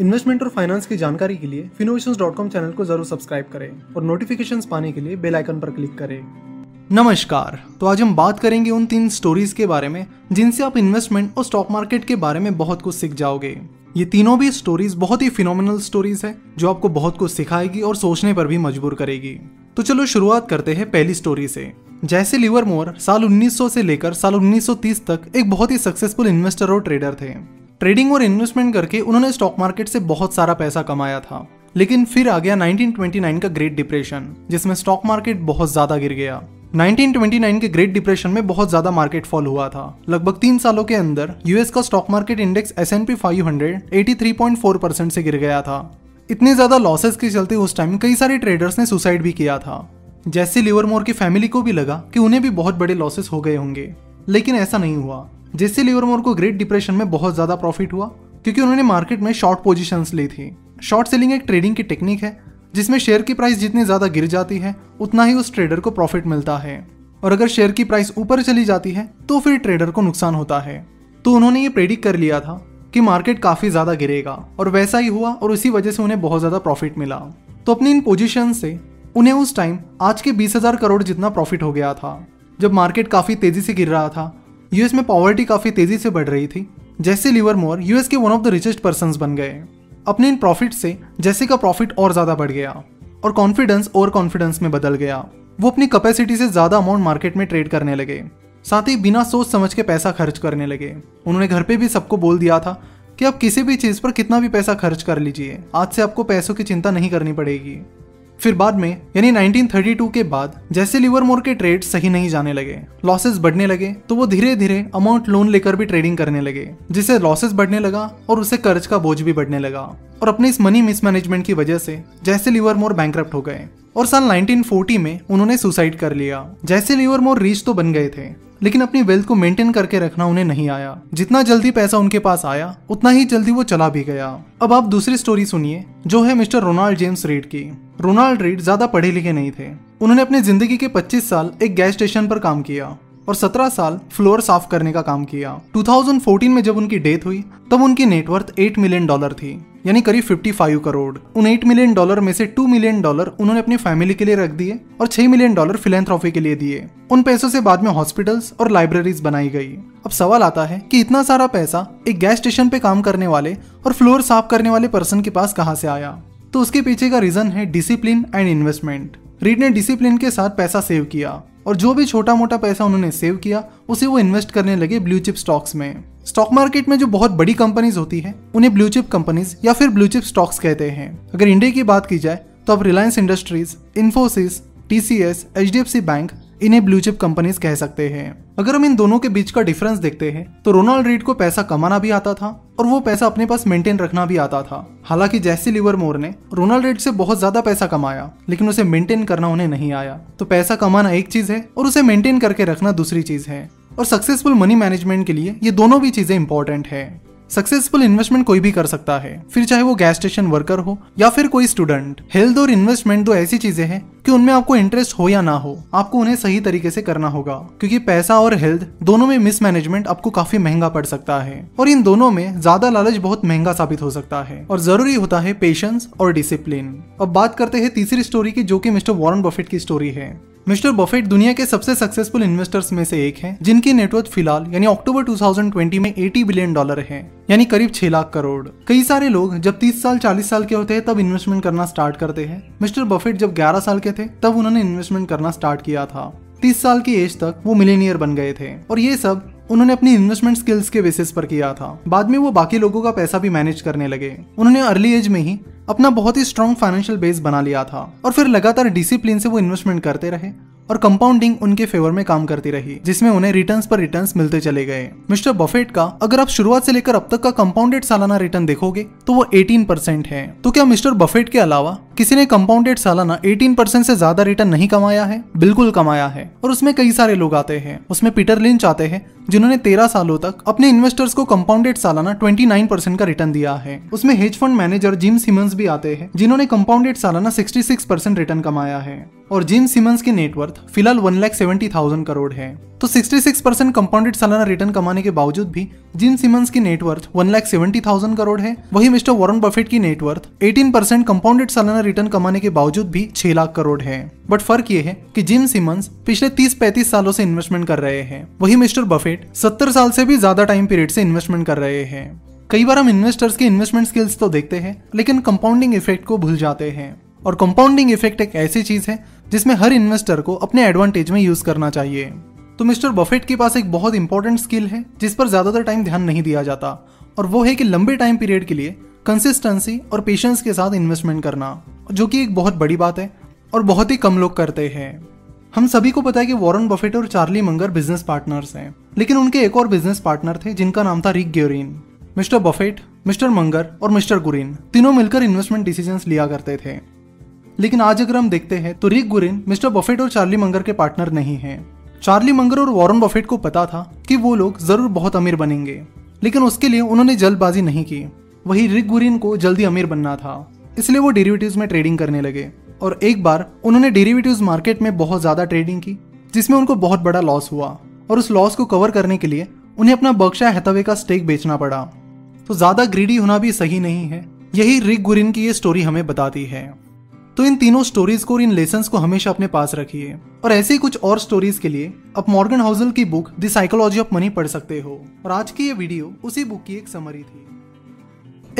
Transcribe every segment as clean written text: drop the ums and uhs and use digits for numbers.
Investment और finance की जानकारी के लिए फिनोवेशंस.com चैनल को जरूर सब्सक्राइब करें और नोटिफिकेशंस पाने के लिए बेल आइकन पर क्लिक करें। नमस्कार, तो आज हम बात करेंगे उन 3 स्टोरीज के बारे में जिनसे आप इन्वेस्टमेंट और स्टॉक मार्केट के बारे में बहुत कुछ सीख जाओगे। ये तीनों भी स्टोरीज बहुत ही फिनोमिनल स्टोरीज है जो आपको बहुत कुछ सिखाएगी और सोचने पर भी मजबूर करेगी। तो चलो शुरुआत करते हैं पहली स्टोरी से। जैसे लिवरमोर साल 1900 से लेकर साल 1930 तक एक बहुत ही सक्सेसफुल इन्वेस्टर और ट्रेडर थे। ट्रेडिंग और इन्वेस्टमेंट करके उन्होंने स्टॉक मार्केट से बहुत सारा पैसा कमाया था, लेकिन फिर आ गया 1929 का ग्रेट डिप्रेशन, जिसमें स्टॉक मार्केट बहुत ज्यादा गिर गया। 1929 के ग्रेट डिप्रेशन में बहुत ज्यादा मार्केट फॉल हुआ था। लगभग 3 सालों के अंदर यूएस का स्टॉक मार्केट इंडेक्स S&P 500 83.4% से गिर गया था। इतने ज्यादा लॉसेस के चलते उस टाइम कई सारे ट्रेडर्स ने सुसाइड भी किया था। जैसे लिवरमोर की फैमिली को भी लगा कि उन्हें भी बहुत बड़े लॉसेस हो गए होंगे, लेकिन ऐसा नहीं हुआ। जैसे लिवरमोर को ग्रेट डिप्रेशन में बहुत ज्यादा प्रॉफिट हुआ क्योंकि उन्होंने मार्केट में शॉर्ट पोजीशंस ली थी। शॉर्ट सेलिंग एक ट्रेडिंग की टेक्निक है जिसमें शेयर की प्राइस जितनी ज्यादा गिर जाती है उतना ही उस ट्रेडर को प्रॉफिट मिलता है, और अगर शेयर की प्राइस ऊपर चली जाती है तो फिर ट्रेडर को नुकसान होता है। तो उन्होंने ये प्रेडिक्ट कर लिया था कि मार्केट काफी ज्यादा गिरेगा, और वैसा ही हुआ, और इसी वजह से उन्हें बहुत ज्यादा प्रॉफिट मिला। तो अपनी इन पोजीशन से उन्हें उस टाइम आज के 20,000 करोड़ जितना प्रॉफिट हो गया था। जब मार्केट काफी तेजी से गिर रहा था, यूएस में पॉवर्टी काफी तेजी से बढ़ रही थी, जैसे लिवरमोर यूएस के one of the richest persons बन गए। अपने इन प्रॉफिट से जैसे का प्रॉफिट और ज्यादा बढ़ गया और कॉन्फिडेंस ओवर कॉन्फिडेंस में बदल गया। वो अपनी कैपेसिटी से ज्यादा अमाउंट मार्केट में ट्रेड करने लगे, साथ ही बिना सोच समझ के पैसा खर्च करने लगे। उन्होंने घर पे भी सबको बोल दिया था कि आप किसी भी चीज पर कितना भी पैसा खर्च कर लीजिए, आज से आपको पैसों की चिंता नहीं करनी पड़ेगी। फिर बाद में यानी 1932 के बाद जैसे लिवरमोर के ट्रेड सही नहीं जाने लगे, लॉसेस बढ़ने लगे, तो वो धीरे धीरे अमाउंट लोन लेकर भी ट्रेडिंग करने लगे, जिससे लॉसेस बढ़ने लगा और उससे कर्ज का बोझ भी बढ़ने लगा। और अपने इस मनी मिसमैनेजमेंट की वजह से जैसे लिवरमोर बैंकक्रप्ट हो गए और साल 1940 में उन्होंने सुसाइड कर लिया। जैसे लिवरमोर रिच तो बन गए थे, लेकिन अपनी वेल्थ को मेंटेन करके रखना उन्हें नहीं आया। जितना जल्दी पैसा उनके पास आया उतना ही जल्दी वो चला भी गया। अब आप दूसरी स्टोरी सुनिए, जो है मिस्टर रोनाल्ड जेम्स रीड की। रोनाल्ड रीड ज्यादा पढ़े लिखे नहीं थे। उन्होंने अपनी जिंदगी के 25 साल एक गैस स्टेशन पर काम किया और 17 साल फ्लोर साफ करने का काम किया। 2014 में जब उनकी डेथ हुई तब उनकी नेटवर्थ $8 मिलियन थी, यानी करीब 55 करोड़। उन $8 मिलियन में से $2 मिलियन उन्होंने अपनी फैमिली के लिए रख दिए और $6 मिलियन फिलैंथ्रोफी के लिए दिए। उन पैसों से बाद में हॉस्पिटल्स और लाइब्रेरीज बनाई गई। अब सवाल आता है कि इतना सारा पैसा एक गैस स्टेशन पे काम करने वाले और फ्लोर साफ करने वाले पर्सन के पास कहाँ से आया? तो उसके पीछे का रीजन है डिसिप्लिन एंड इन्वेस्टमेंट। रीड ने डिसिप्लिन के साथ पैसा सेव किया और जो भी छोटा मोटा पैसा उन्होंने सेव किया उसे वो इन्वेस्ट करने लगे ब्लू चिप स्टॉक्स में। स्टॉक मार्केट में जो बहुत बड़ी कंपनीज होती है उन्हें ब्लू चिप कंपनीज या फिर ब्लू चिप स्टॉक्स कहते हैं। अगर इंडिया की बात की जाए तो अब Reliance Industries, Infosys, TCS, HDFC bank, इन्हें ब्लू चिप कंपनीज कह सकते हैं। अगर हम इन दोनों के बीच का डिफरेंस देखते हैं तो रोनाल्ड रीड को पैसा कमाना भी आता था और वो पैसा अपने पास मेंटेन रखना भी आता था। हालांकि जैसी लिवरमोर ने रोनाल्ड रीड से बहुत ज्यादा पैसा कमाया, लेकिन उसे मेंटेन करना उन्हें नहीं आया। तो पैसा कमाना एक चीज है और उसे मेंटेन करके रखना दूसरी चीज है, और सक्सेसफुल मनी मैनेजमेंट के लिए ये दोनों भी चीजें इंपॉर्टेंट है। सक्सेसफुल इन्वेस्टमेंट कोई भी कर सकता है, फिर चाहे वो गैस स्टेशन वर्कर हो या फिर कोई स्टूडेंट। हेल्थ और इन्वेस्टमेंट दो ऐसी चीजें हैं कि उनमें आपको इंटरेस्ट हो या ना हो, आपको उन्हें सही तरीके से करना होगा, क्योंकि पैसा और हेल्थ दोनों में मिसमैनेजमेंट आपको काफी महंगा पड़ सकता है, और इन दोनों में ज्यादा लालच बहुत महंगा साबित हो सकता है, और जरूरी होता है पेशेंस और डिसिप्लिन। अब बात करते हैं तीसरी स्टोरी की, जो कि मिस्टर वॉरेन बफेट की स्टोरी है। मिस्टर बफेट दुनिया के सबसे सक्सेसफुल इन्वेस्टर्स में से एक हैं, जिनकी नेटवर्थ फिलहाल यानी अक्टूबर 2020 में $80 बिलियन है, यानी करीब 6 लाख करोड़। कई सारे लोग जब 30 साल 40 साल के होते हैं तब इन्वेस्टमेंट करना स्टार्ट करते हैं। मिस्टर बफेट जब 11 साल के थे तब उन्होंने इन्वेस्टमेंट करना स्टार्ट किया था। 30 साल की एज तक वो मिलेनियर बन गए थे, और ये सब उन्होंने अपनी इन्वेस्टमेंट स्किल्स के बेसिस पर किया था। बाद में वो बाकी लोगों का पैसा भी मैनेज करने लगे। उन्होंने अर्ली एज में ही अपना बहुत ही स्ट्रॉन्ग फाइनेंशियल बेस बना लिया था, और फिर लगातार डिसिप्लिन से वो इन्वेस्टमेंट करते रहे और कंपाउंडिंग उनके फेवर में काम करती रही, जिसमें उन्हें रिटर्न्स पर रिटर्न्स मिलते चले गए। मिस्टर बफेट का अगर आप शुरुआत से लेकर अब तक का कंपाउंडेड सालाना रिटर्न देखोगे तो वो 18% है। तो क्या मिस्टर बफेट के अलावा किसी ने कंपाउंडेड सालाना 18% से ज्यादा रिटर्न नहीं कमाया है, बिल्कुल कमाया है। और उसमें कई सारे लोग आते हैं, उसमें पीटर लिंच आते हैं जिन्होंने 13 सालों तक अपने इन्वेस्टर्स को कंपाउंडेड सालाना 29% का रिटर्न दिया है। उसमें hedge fund manager Jim Simons भी आते हैं जिन्होंने कंपाउंडेड सालाना 66% रिटर्न कमाया है। और जिम सिमन्स की नेटवर्थ फिलहाल 1,70,000 करोड़ है। तो 66% कंपाउंडेड सालाना रिटर्न कमाने के बावजूद भी जिम सिमन्स की नेटवर्थ 1,70,000 करोड़ है। वही मिस्टर वॉरेन बफेट की नेटवर्थ 18% कंपाउंडेड सालाना रिटर्न कमाने के बावजूद भी 6 लाख करोड़ है। बट फर्क ये है कि जिम सिमन्स पिछले 30-35 सालों से इन्वेस्टमेंट कर रहे हैं, वही मिस्टर बफेट 70 साल से भी ज्यादा टाइम पीरियड से इन्वेस्टमेंट कर रहे हैं। कई बार हम इन्वेस्टर्स के इन्वेस्टमेंट स्किल्स तो देखते हैं लेकिन कंपाउंडिंग इफेक्ट को भूल जाते हैं। और कंपाउंडिंग इफेक्ट एक ऐसी चीज है जिसमें हर इन्वेस्टर को अपने एडवांटेज में यूज करना चाहिए। तो मिस्टर बफेट के पास एक बहुत इंपॉर्टेंट स्किल है जिस पर ज्यादातर टाइम ध्यान नहीं दिया जाता, और वो है कि लंबे टाइम पीरियड के लिए कंसिस्टेंसी और पेशेंस के साथ इन्वेस्टमेंट करना, जो कि एक बहुत बड़ी बात है और बहुत ही कम लोग करते हैं। हम सभी को पता है कि वॉरेन बफेट और चार्ली मंगर बिजनेस पार्टनर्स हैं, लेकिन उनके एक और बिजनेस पार्टनर थे जिनका नाम था Rick Guerin. Mister Buffett, mister Munger और मिस्टर गुरिन तीनों मिलकर इन्वेस्टमेंट डिसीजंस लिया करते थे। लेकिन आज अगर हम देखते हैं तो रिक गुरिन मिस्टर बफेट और चार्ली मंगर के पार्टनर नहीं हैं। चार्ली मंगर और वॉरेन बफेट को पता था कि वो लोग जरूर बहुत अमीर बनेंगे, लेकिन उसके लिए उन्होंने जल्दबाजी नहीं की। वही रिक गुरिन को जल्दी अमीर बनना था, इसलिए वो डेरिवेटिव्स में ट्रेडिंग करने लगे। और एक बार उन्होंने डेरिवेटिव्स मार्केट में बहुत ज्यादा ट्रेडिंग की जिसमें उनको बहुत बड़ा लॉस हुआ, और उस लॉस को कवर करने के लिए उन्हें अपना बर्कशायर हैथवे का स्टेक बेचना पड़ा। तो ज्यादा ग्रीडी होना भी सही नहीं है, यही रिक गुरिन की ये स्टोरी हमें बताती है। तो इन तीनों स्टोरीज को और इन लेसन्स को हमेशा अपने पास रखिए, और ऐसे ही कुछ और स्टोरीज के लिए आप मॉर्गन हाउसल की book the psychology of money पढ़ सकते हो। और आज की ये वीडियो उसी बुक की एक समरी थी।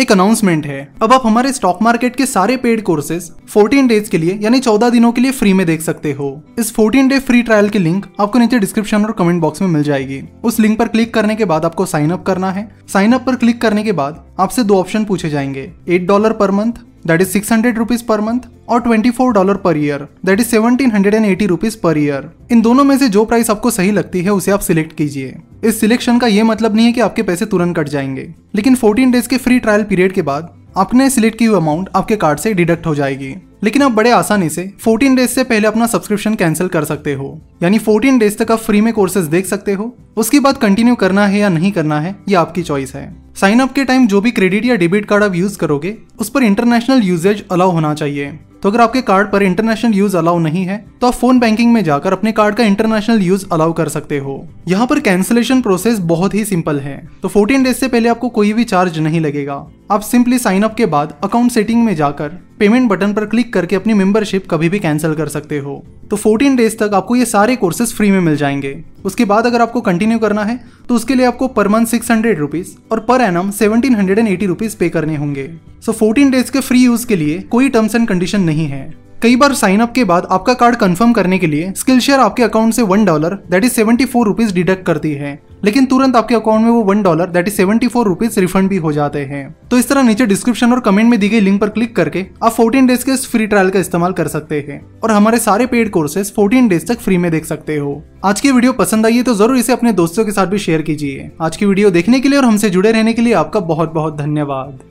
एक अनाउंसमेंट है, अब आप हमारे स्टॉक मार्केट के सारे पेड कोर्सेज 14 डेज के लिए यानी 14 दिनों के लिए फ्री में देख सकते हो। इस 14 डे फ्री ट्रायल की लिंक आपको नीचे डिस्क्रिप्शन और कमेंट बॉक्स में मिल जाएगी। उस लिंक पर क्लिक करने के बाद आपको साइन अप करना है। साइन अप पर क्लिक करने के बाद आपसे दो ऑप्शन पूछे जाएंगे, $8 पर month that is ₹600 per month और $24 per year that is ₹1780 per year। इन दोनों में से जो प्राइस आपको सही लगती है उसे आप सिलेक्ट कीजिए। इस सिलेक्शन का ये मतलब नहीं है कि आपके पैसे तुरंत कट जाएंगे, लेकिन 14 डेज के फ्री ट्रायल पीरियड के बाद आपने सिलेक्ट की हुई अमाउंट आपके कार्ड से डिडक्ट हो जाएगी। लेकिन आप बड़े आसानी से 14 डेज से पहले अपना सब्सक्रिप्शन कैंसिल कर सकते हो, यानी 14 डेज तक आप फ्री में कोर्सेज देख सकते हो। उसके बाद कंटिन्यू करना है या नहीं करना है ये आपकी चॉइस है। साइन अप के टाइम जो भी क्रेडिट या डेबिट कार्ड आप यूज करोगे उस पर इंटरनेशनल यूजेज अलाउ होना चाहिए। तो अगर आपके कार्ड पर इंटरनेशनल यूज अलाउ नहीं है तो आप फोन बैंकिंग में जाकर अपने कार्ड का इंटरनेशनल यूज अलाउ कर सकते हो। यहाँ पर कैंसिलेशन प्रोसेस बहुत ही सिंपल है, तो 14 डेज से पहले आपको कोई भी चार्ज नहीं लगेगा। आप सिंपली साइन अप के बाद अकाउंट सेटिंग में जाकर पेमेंट बटन पर क्लिक करके अपनी मेंबरशिप कभी भी कैंसिल कर सकते हो। तो 14 डेज तक आपको ये सारे कोर्सेज फ्री में मिल जाएंगे। उसके बाद अगर आपको कंटिन्यू करना है तो उसके लिए आपको पर मंथ ₹600 और पर एनम ₹1780 पे करने होंगे। सो 14 डेज के फ्री यूज के लिए कोई टर्म्स एंड कंडीशन नहीं है। कई बार साइन अप के बाद आपका कार्ड कंफर्म करने के लिए स्किलशेयर आपके अकाउंट से $1 दैट इज ₹74 डिडक्ट करती है, लेकिन तुरंत आपके अकाउंट में वो $1 दैट इज ₹74 रिफंड भी हो जाते हैं। तो इस तरह नीचे डिस्क्रिप्शन और कमेंट में दी गई लिंक पर क्लिक करके आप 14 डेज के इस फ्री ट्रायल का इस्तेमाल कर सकते हैं और हमारे सारे पेड कोर्सेज 14 डेज तक फ्री में देख सकते हो। आज की वीडियो पसंद आई है तो जरूर इसे अपने दोस्तों के साथ भी शेयर कीजिए। आज की वीडियो देखने के लिए और हमसे जुड़े रहने के लिए आपका बहुत बहुत धन्यवाद।